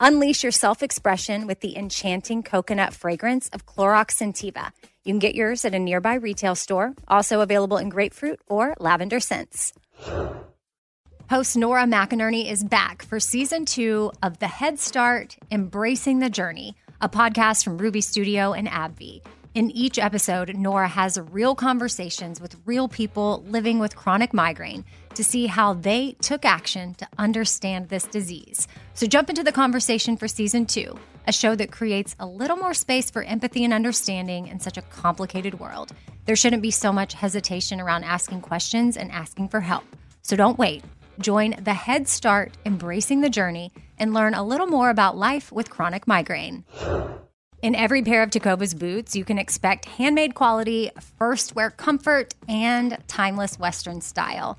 Unleash your self-expression with the enchanting coconut fragrance of Clorox Sentiva. You can get yours at a nearby retail store, also available in grapefruit or lavender scents. Host Nora McInerney is back for Season 2 of The Head Start, Embracing the Journey, a podcast from Ruby Studio and AbbVie. In each episode, Nora has real conversations with real people living with chronic migraine to see how they took action to understand this disease. So jump into the conversation for Season 2, a show that creates a little more space for empathy and understanding in such a complicated world. There shouldn't be so much hesitation around asking questions and asking for help. So don't wait. Join the Head Start, Embracing the Journey, and learn a little more about life with chronic migraine. In every pair of Tecovas boots, you can expect handmade quality, first wear comfort, and timeless Western style.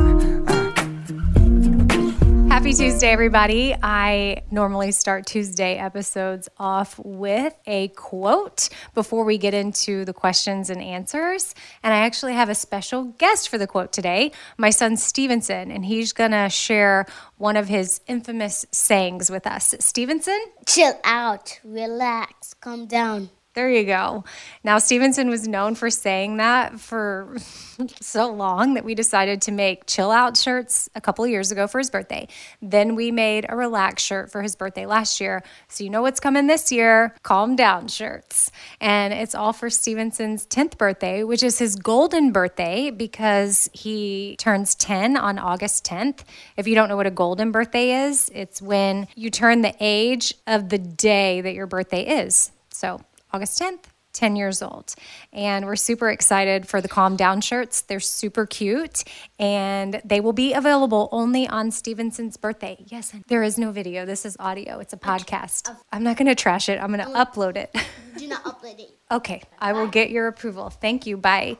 Happy Tuesday, everybody. I normally start Tuesday episodes off with a quote before we get into the questions and answers. And I actually have a special guest for the quote today, my son Stevenson, and he's going to share one of his infamous sayings with us. Stevenson? Chill out, relax, calm down. There you go. Now, Stevenson was known for saying that for so long that we decided to make chill-out shirts a couple of years ago for his birthday. Then we made a relax shirt for his birthday last year. So you know what's coming this year, calm down shirts. And it's all for Stevenson's 10th birthday, which is his golden birthday because he turns 10 on August 10th. If you don't know what a golden birthday is, it's when you turn the age of the day that your birthday is. So August 10th, 10 years old. And we're super excited for the Calm Down shirts. They're super cute, and they will be available only on Stevenson's birthday. Yes, there is no video. This is audio. It's a podcast. I'm not going to trash it. I'm going to upload it. Do not upload it. Okay. I will get your approval. Thank you. Bye.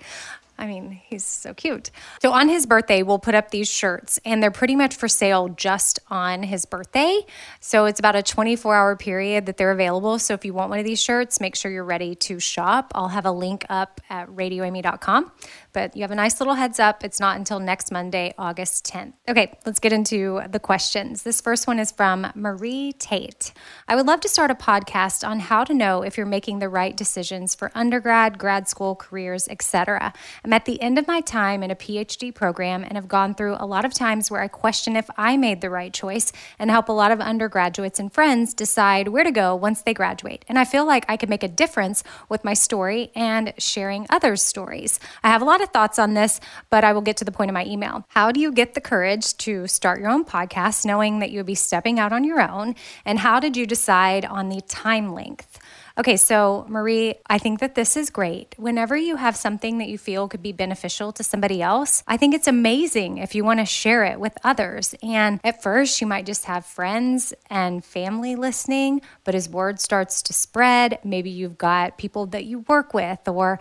I mean, he's so cute. So on his birthday, we'll put up these shirts, and they're pretty much for sale just on his birthday. So it's about a 24-hour period that they're available. So if you want one of these shirts, make sure you're ready to shop. I'll have a link up at radioamy.com. But you have a nice little heads up. It's not until next Monday, August 10th. Okay, let's get into the questions. This first one is from Marie Tate. I would love to start a podcast on how to know if you're making the right decisions for undergrad, grad school, careers, etc. I'm at the end of my time in a PhD program and have gone through a lot of times where I question if I made the right choice and help a lot of undergraduates and friends decide where to go once they graduate. And I feel like I could make a difference with my story and sharing others' stories. I have a lot of thoughts on this, but I will get to the point of my email. How do you get the courage to start your own podcast knowing that you'll be stepping out on your own? And how did you decide on the time length? Okay, so Marie, I think that this is great. Whenever you have something that you feel could be beneficial to somebody else, I think it's amazing if you want to share it with others. And at first, you might just have friends and family listening, but as word starts to spread, maybe you've got people that you work with, or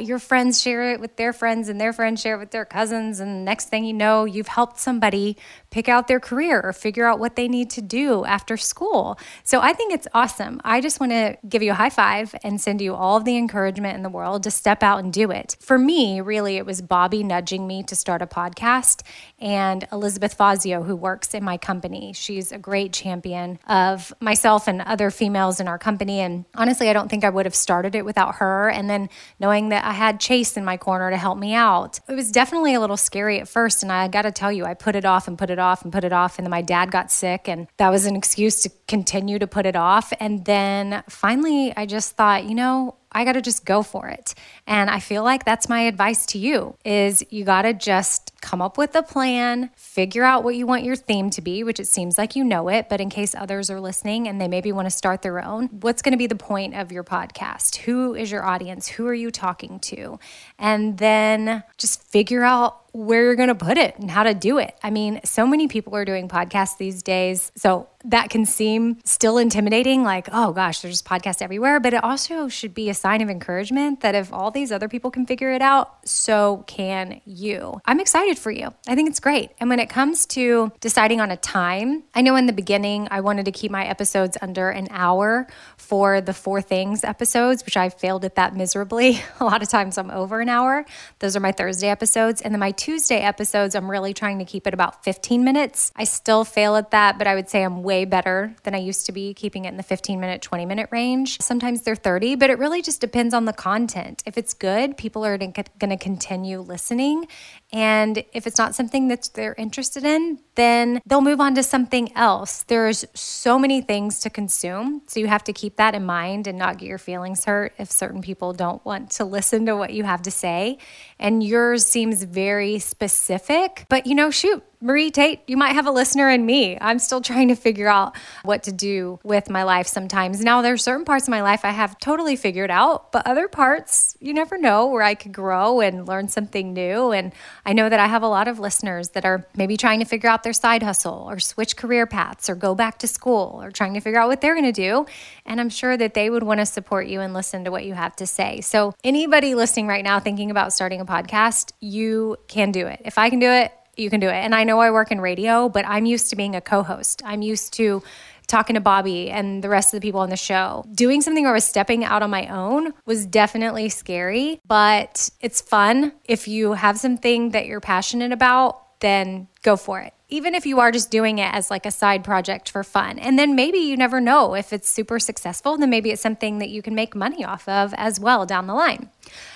your friends share it with their friends, and their friends share it with their cousins, and the next thing you know, you've helped somebody pick out their career or figure out what they need to do after school. So I think it's awesome. I just want to give you a high five and send you all the encouragement in the world to step out and do it. For me, really, it was Bobby nudging me to start a podcast and Elizabeth Fazio, who works in my company. She's a great champion of myself and other females in our company. And honestly, I don't think I would have started it without her. And then knowing that I had Chase in my corner to help me out, it was definitely a little scary at first. And I got to tell you, I put it off and put it off and put it off. And then my dad got sick and that was an excuse to continue to put it off. And then finally, I just thought, you know, I got to just go for it. And I feel like that's my advice to you is you got to just come up with a plan, figure out what you want your theme to be, which it seems like you know it, but in case others are listening and they maybe want to start their own, what's going to be the point of your podcast? Who is your audience? Who are you talking to? And then just figure out where you're going to put it and how to do it. I mean, so many people are doing podcasts these days. So that can seem still intimidating, like, oh gosh, there's podcasts everywhere. But it also should be a sign of encouragement that if all these other people can figure it out, so can you. I'm excited for you. I think it's great. And when it comes to deciding on a time, I know in the beginning, I wanted to keep my episodes under an hour for the Four Things episodes, which I failed at that miserably. A lot of times I'm over an hour. Those are my Thursday episodes. And then my Tuesday episodes, I'm really trying to keep it about 15 minutes. I still fail at that, but I would say I'm way better than I used to be keeping it in the 15-minute, 20-minute range. Sometimes they're 30, but it really just depends on the content. If it's good, people are going to continue listening. And if it's not something that they're interested in, then they'll move on to something else. There's so many things to consume. So you have to keep that in mind and not get your feelings hurt if certain people don't want to listen to what you have to say. And yours seems very specific, but you know, shoot, Marie Tate, you might have a listener in me. I'm still trying to figure out what to do with my life sometimes. Now, there's certain parts of my life I have totally figured out, but other parts, you never know where I could grow and learn something new. And I know that I have a lot of listeners that are maybe trying to figure out their side hustle or switch career paths or go back to school or trying to figure out what they're going to do. And I'm sure that they would want to support you and listen to what you have to say. So anybody listening right now thinking about starting a podcast, you can do it. If I can do it, you can do it. And I know I work in radio, but I'm used to being a co-host. I'm used to talking to Bobby and the rest of the people on the show. Doing something where I was stepping out on my own was definitely scary, but it's fun. If you have something that you're passionate about, then go for it. Even if you are just doing it as like a side project for fun. And then maybe you never know if it's super successful, then maybe it's something that you can make money off of as well down the line.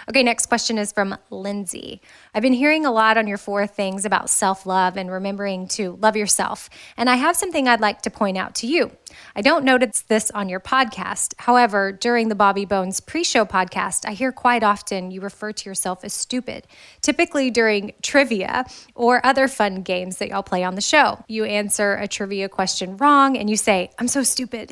Okay, next question is from Lindsay. I've been hearing a lot on your Four Things about self-love and remembering to love yourself. And I have something I'd like to point out to you. I don't notice this on your podcast. However, during the Bobby Bones pre-show podcast, I hear quite often you refer to yourself as stupid, typically during trivia or other fun games that y'all play on the show. You answer a trivia question wrong and you say, I'm so stupid.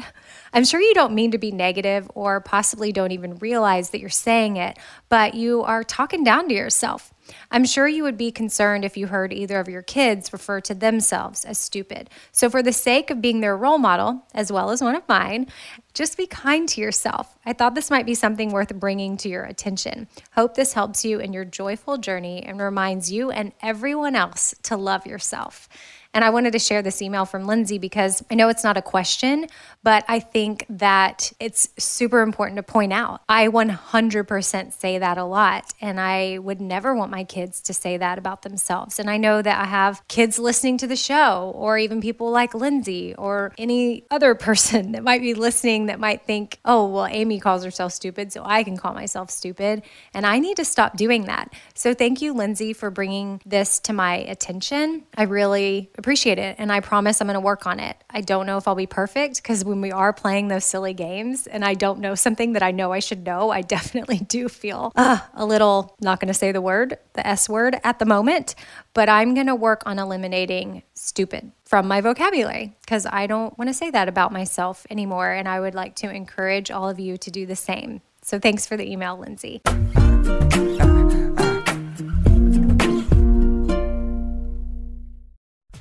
I'm sure you don't mean to be negative or possibly don't even realize that you're saying it, but you are talking down to yourself. I'm sure you would be concerned if you heard either of your kids refer to themselves as stupid. So for the sake of being their role model, as well as one of mine, just be kind to yourself. I thought this might be something worth bringing to your attention. Hope this helps you in your joyful journey and reminds you and everyone else to love yourself. And I wanted to share this email from Lindsay because I know it's not a question, but I think that it's super important to point out. I 100% say that a lot, and I would never want my kids to say that about themselves. And I know that I have kids listening to the show, or even people like Lindsay or any other person that might be listening that might think, oh, well, Amy calls herself stupid, so I can call myself stupid. And I need to stop doing that. So thank you, Lindsay, for bringing this to my attention. I really appreciate it. And I promise I'm going to work on it. I don't know if I'll be perfect because when we are playing those silly games and I don't know something that I know I should know, I definitely do feel a little, not going to say the word, the S word at the moment, but I'm going to work on eliminating stupid from my vocabulary because I don't want to say that about myself anymore. And I would like to encourage all of you to do the same. So thanks for the email, Lindsay.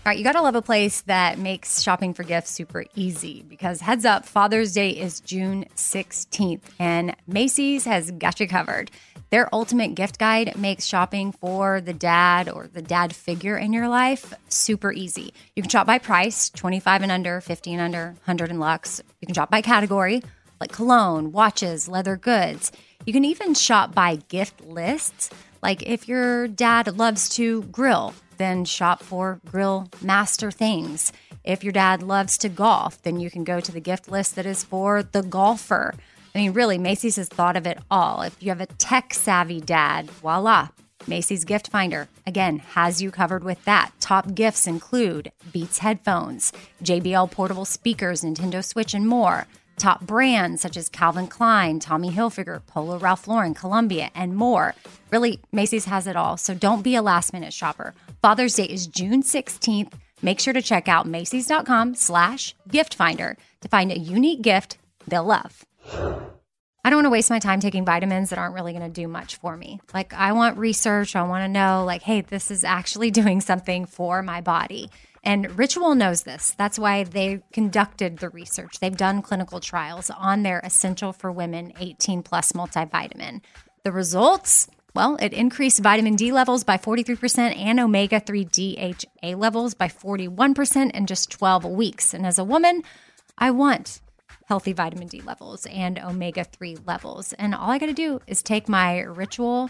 All right, you got to love a place that makes shopping for gifts super easy because heads up, Father's Day is June 16th and Macy's has got you covered. Their ultimate gift guide makes shopping for the dad or the dad figure in your life super easy. You can shop by price, 25 and under, 50 and under, 100 and luxe. You can shop by category, like cologne, watches, leather goods. You can even shop by gift lists. Like if your dad loves to grill, then shop for grill master things. If your dad loves to golf, then you can go to the gift list that is for the golfer. I mean, really, Macy's has thought of it all. If you have a tech-savvy dad, voila, Macy's Gift Finder, again, has you covered with that. Top gifts include Beats headphones, JBL portable speakers, Nintendo Switch, and more. Top brands such as Calvin Klein, Tommy Hilfiger, Polo Ralph Lauren, Columbia, and more. Really, Macy's has it all, so don't be a last-minute shopper. Father's Day is June 16th. Make sure to check out Macy's.com/giftfinder to find a unique gift they'll love. I don't want to waste my time taking vitamins that aren't really going to do much for me. Like, I want research. I want to know, like, hey, this is actually doing something for my body. And Ritual knows this. That's why they conducted the research. They've done clinical trials on their Essential for Women 18+ multivitamin. The results, well, it increased vitamin D levels by 43% and omega-3 DHA levels by 41% in just 12 weeks. And as a woman, I want healthy vitamin D levels and omega-3 levels. And all I got to do is take my Ritual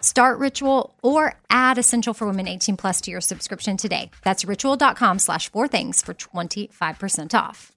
Start Ritual or add Essential for Women 18+ to your subscription today. That's ritual.com/4things for 25% off.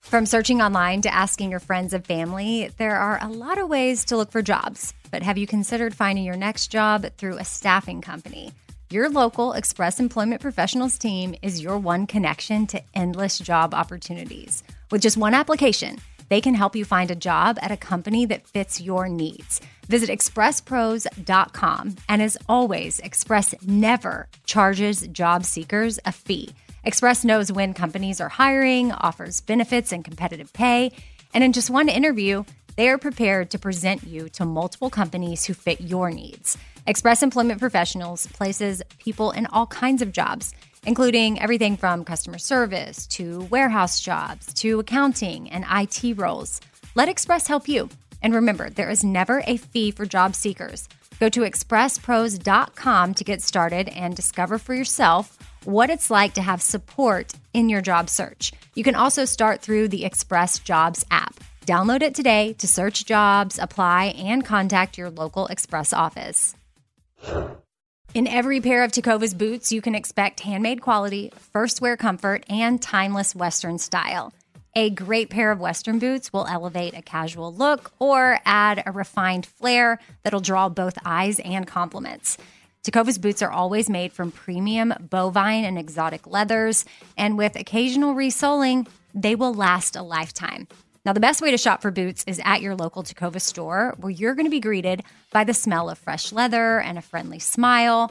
From searching online to asking your friends and family, there are a lot of ways to look for jobs. But have you considered finding your next job through a staffing company? Your local Express Employment Professionals team is your one connection to endless job opportunities. With just one application, they can help you find a job at a company that fits your needs. Visit expresspros.com. And as always, Express never charges job seekers a fee. Express knows when companies are hiring, offers benefits and competitive pay. And in just one interview, they are prepared to present you to multiple companies who fit your needs. Express Employment Professionals places people in all kinds of jobs, including everything from customer service to warehouse jobs to accounting and IT roles. Let Express help you. And remember, there is never a fee for job seekers. Go to expresspros.com to get started and discover for yourself what it's like to have support in your job search. You can also start through the Express Jobs app. Download it today to search jobs, apply, and contact your local Express office. In every pair of Tecovas boots, you can expect handmade quality, first wear comfort, and timeless Western style. A great pair of Western boots will elevate a casual look or add a refined flair that'll draw both eyes and compliments. Tecovas boots are always made from premium bovine and exotic leathers, and with occasional resoling, they will last a lifetime. Now, the best way to shop for boots is at your local Tecovas store, where you're going to be greeted by the smell of fresh leather and a friendly smile.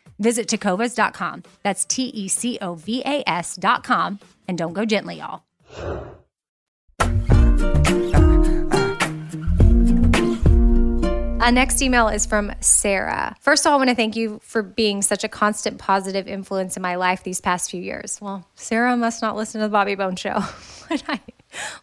Visit Tecovas.com. That's Tecovas.com. And don't go gently, y'all. Our next email is from Sarah. First of all, I want to thank you for being such a constant positive influence in my life these past few years. Well, Sarah must not listen to the Bobby Bone Show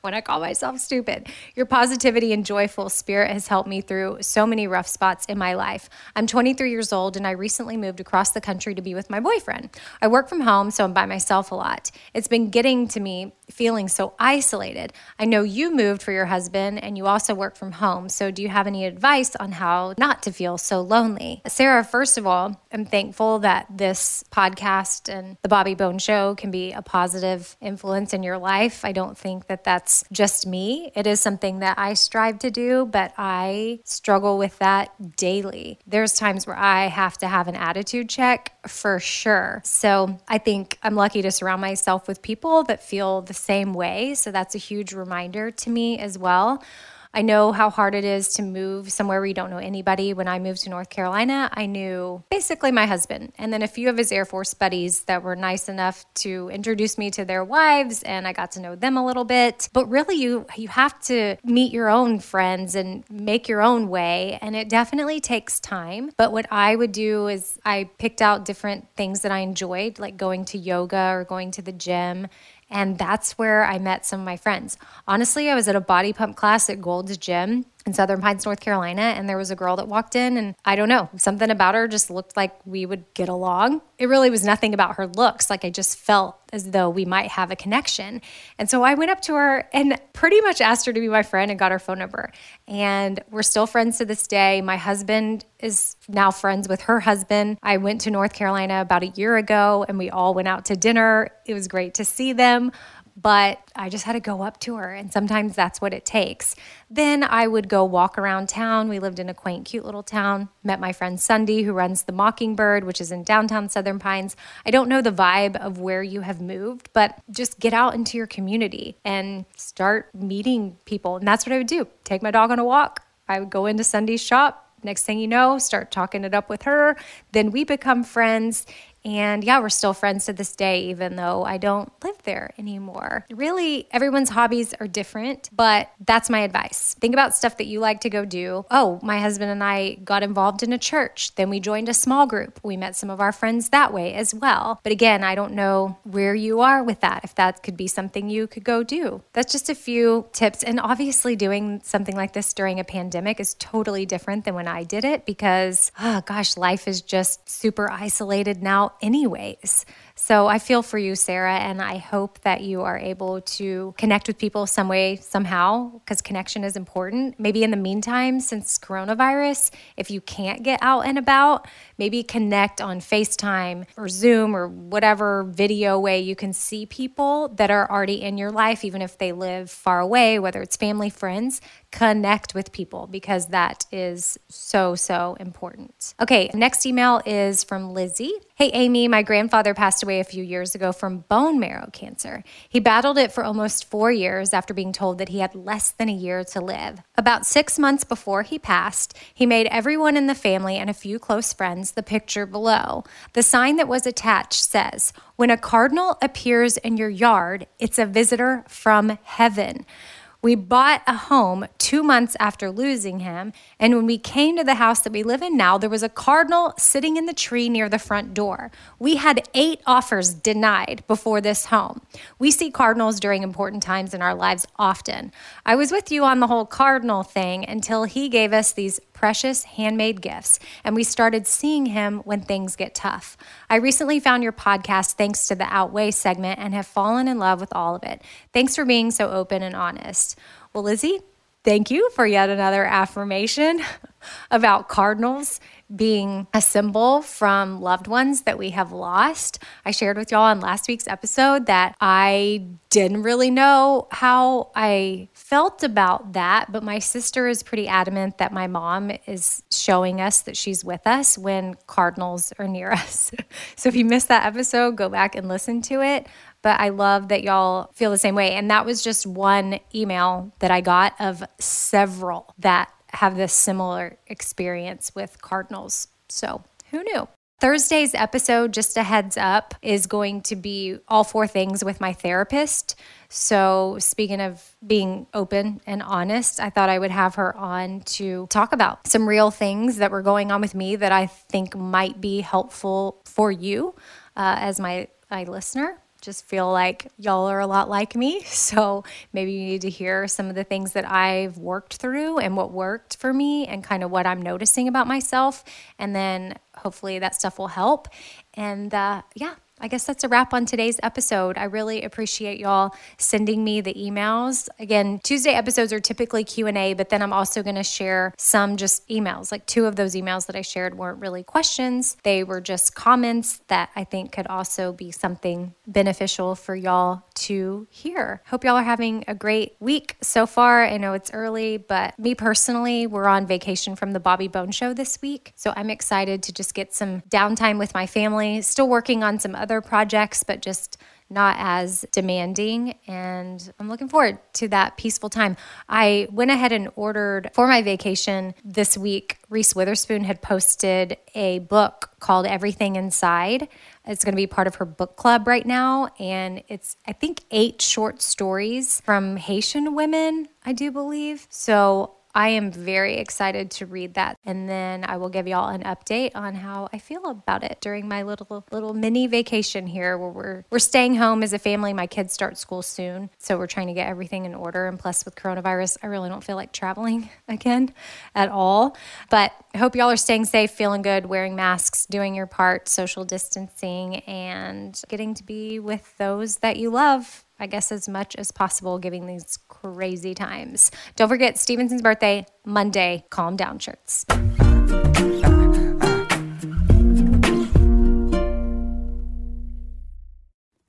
when I call myself stupid. Your positivity and joyful spirit has helped me through so many rough spots in my life. I'm 23 years old, and I recently moved across the country to be with my boyfriend. I work from home, so I'm by myself a lot. It's been getting to me feeling so isolated. I know you moved for your husband and you also work from home. So do you have any advice on how not to feel so lonely? Sarah, first of all, I'm thankful that this podcast and the Bobby Bone Show can be a positive influence in your life. I don't think that that's just me. It is something that I strive to do, but I struggle with that daily. There's times where I have to have an attitude check for sure. So I think I'm lucky to surround myself with people that feel the same way. So that's a huge reminder to me as well. I know how hard it is to move somewhere where you don't know anybody. When I moved to North Carolina, I knew basically my husband and then a few of his Air Force buddies that were nice enough to introduce me to their wives, and I got to know them a little bit. But really, you have to meet your own friends and make your own way, and it definitely takes time. But what I would do is I picked out different things that I enjoyed, like going to yoga or going to the gym. And that's where I met some of my friends. Honestly, I was at a body pump class at Gold's Gym in Southern Pines, North Carolina, and there was a girl that walked in, and I don't know, something about her just looked like we would get along. It really was nothing about her looks. Like I just felt as though we might have a connection. And so I went up to her and pretty much asked her to be my friend and got her phone number. And we're still friends to this day. My husband is now friends with her husband. I went to North Carolina about a year ago and we all went out to dinner. It was great to see them. But I just had to go up to her. And sometimes that's what it takes. Then I would go walk around town. We lived in a quaint, cute little town. Met my friend Sunday, who runs the Mockingbird, which is in downtown Southern Pines. I don't know the vibe of where you have moved, but just get out into your community and start meeting people. And that's what I would do. Take my dog on a walk. I would go into Sunday's shop. Next thing you know, start talking it up with her. Then we become friends. And yeah, we're still friends to this day, even though I don't live there anymore. Really, everyone's hobbies are different, but that's my advice. Think about stuff that you like to go do. Oh, my husband and I got involved in a church. Then we joined a small group. We met some of our friends that way as well. But again, I don't know where you are with that, if that could be something you could go do. That's just a few tips. And obviously doing something like this during a pandemic is totally different than when I did it because, oh gosh, life is just super isolated now anyways. So I feel for you, Sarah, and I hope that you are able to connect with people some way, somehow, because connection is important. Maybe in the meantime, since coronavirus, if you can't get out and about, maybe connect on FaceTime or Zoom or whatever video way you can see people that are already in your life, even if they live far away, whether it's family, friends, connect with people because that is so, so important. Okay, next email is from Lizzie. Hey, Amy, my grandfather passed away a few years ago from bone marrow cancer. He battled it for almost 4 years after being told that he had less than a year to live. About 6 months before he passed, he made everyone in the family and a few close friends the picture below. The sign that was attached says, "When a cardinal appears in your yard, it's a visitor from heaven." We bought a home 2 months after losing him, and when we came to the house that we live in now, there was a cardinal sitting in the tree near the front door. We had 8 offers denied before this home. We see cardinals during important times in our lives often. I was with you on the whole cardinal thing until he gave us these precious handmade gifts, and we started seeing him when things get tough. I recently found your podcast thanks to the Outweigh segment and have fallen in love with all of it. Thanks for being so open and honest. Well, Lizzie, thank you for yet another affirmation about cardinals being a symbol from loved ones that we have lost. I shared with y'all on last week's episode that I didn't really know how I felt about that, but my sister is pretty adamant that my mom is showing us that she's with us when cardinals are near us. So if you missed that episode, go back and listen to it. But I love that y'all feel the same way. And that was just one email that I got of several that have this similar experience with cardinals. So who knew? Thursday's episode, just a heads up, is going to be all 4 things with my therapist. So speaking of being open and honest, I thought I would have her on to talk about some real things that were going on with me that I think might be helpful for you as my listener. Just feel like y'all are a lot like me. So maybe you need to hear some of the things that I've worked through and what worked for me and kind of what I'm noticing about myself. And then hopefully that stuff will help. And yeah, I guess that's a wrap on today's episode. I really appreciate y'all sending me the emails. Again, Tuesday episodes are typically Q&A, but then I'm also going to share some just emails. Like two of those emails that I shared weren't really questions. They were just comments that I think could also be something beneficial for y'all to hear. Hope y'all are having a great week so far. I know it's early, but me personally, we're on vacation from the Bobby Bone Show this week. So I'm excited to just get some downtime with my family. Still working on some other projects, but just not as demanding. And I'm looking forward to that peaceful time. I went ahead and ordered for my vacation this week. Reese Witherspoon had posted a book called Everything Inside. It's going to be part of her book club right now. And it's, I think, 8 short stories from Haitian women, I do believe. So I am very excited to read that. And then I will give y'all an update on how I feel about it during my little mini vacation here where we're staying home as a family. My kids start school soon. So we're trying to get everything in order. And plus with coronavirus, I really don't feel like traveling again at all. But I hope y'all are staying safe, feeling good, wearing masks, doing your part, social distancing, and getting to be with those that you love, I guess, as much as possible, giving these crazy times. Don't forget Stevenson's birthday, Monday. Calm down shirts. All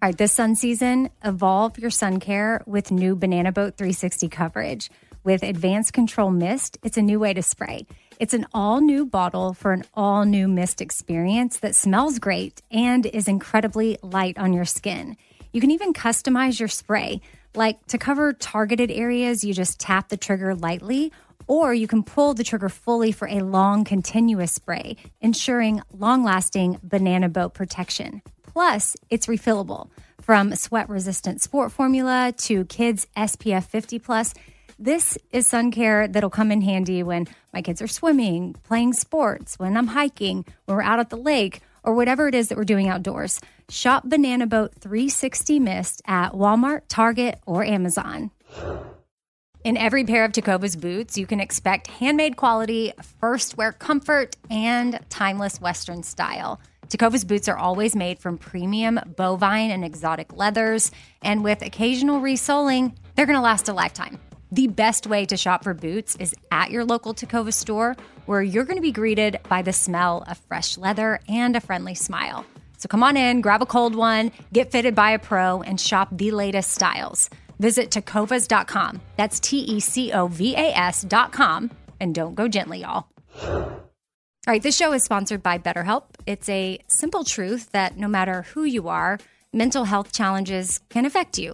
right, this sun season, evolve your sun care with new Banana Boat 360 coverage. With Advanced Control Mist, it's a new way to spray. It's an all-new bottle for an all-new mist experience that smells great and is incredibly light on your skin. You can even customize your spray. Like to cover targeted areas, you just tap the trigger lightly, or you can pull the trigger fully for a long, continuous spray, ensuring long-lasting Banana Boat protection. Plus, it's refillable. From sweat-resistant sport formula to kids SPF 50+, this is sun care that'll come in handy when my kids are swimming, playing sports, when I'm hiking, when we're out at the lake, or whatever it is that we're doing outdoors. Shop Banana Boat 360 Mist at Walmart, Target, or Amazon. In every pair of Tecovas boots, you can expect handmade quality, first wear comfort, and timeless Western style. Tecovas boots are always made from premium bovine and exotic leathers, and with occasional resoling, they're going to last a lifetime. The best way to shop for boots is at your local Tecovas store, where you're going to be greeted by the smell of fresh leather and a friendly smile. So come on in, grab a cold one, get fitted by a pro, and shop the latest styles. Visit Tecovas.com. That's Tecovas.com. And don't go gently, y'all. All right, this show is sponsored by BetterHelp. It's a simple truth that no matter who you are, mental health challenges can affect you,